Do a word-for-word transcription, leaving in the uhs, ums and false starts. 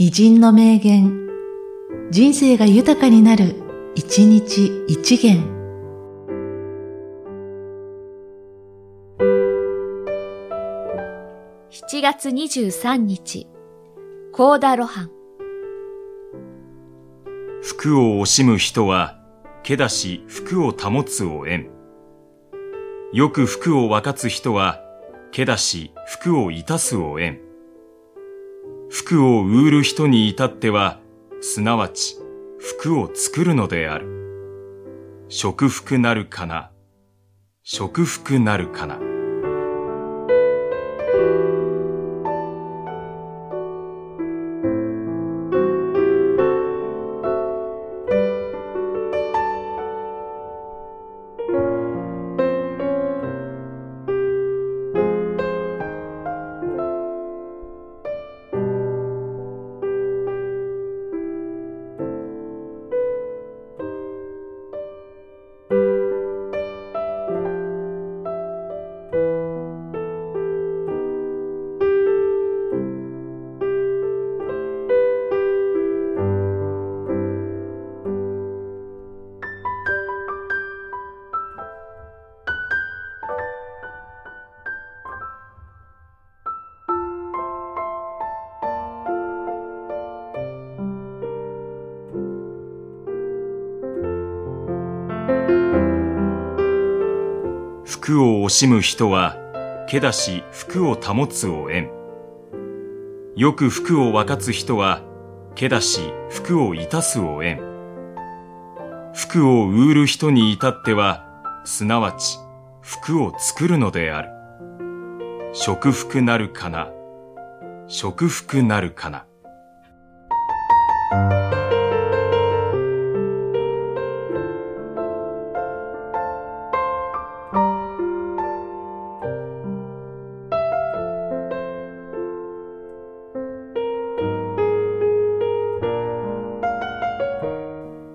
偉人の名言、人生が豊かになる、一日一元。しちがつにじゅうさんにち、幸田露伴。福を惜しむ人は、気だし福を保つを縁。よく福を分かつ人は、気だし福をいたすを縁。福を売る人に至っては、すなわち福を作るのである。食福なるかな、食福なるかな。福を惜しむ人は、気だし福を保つを縁。よく福を分かつ人は、気だし福をいたすを縁。福を売る人に至っては、すなわち福を作るのである。食福なるかな、食福なるかな。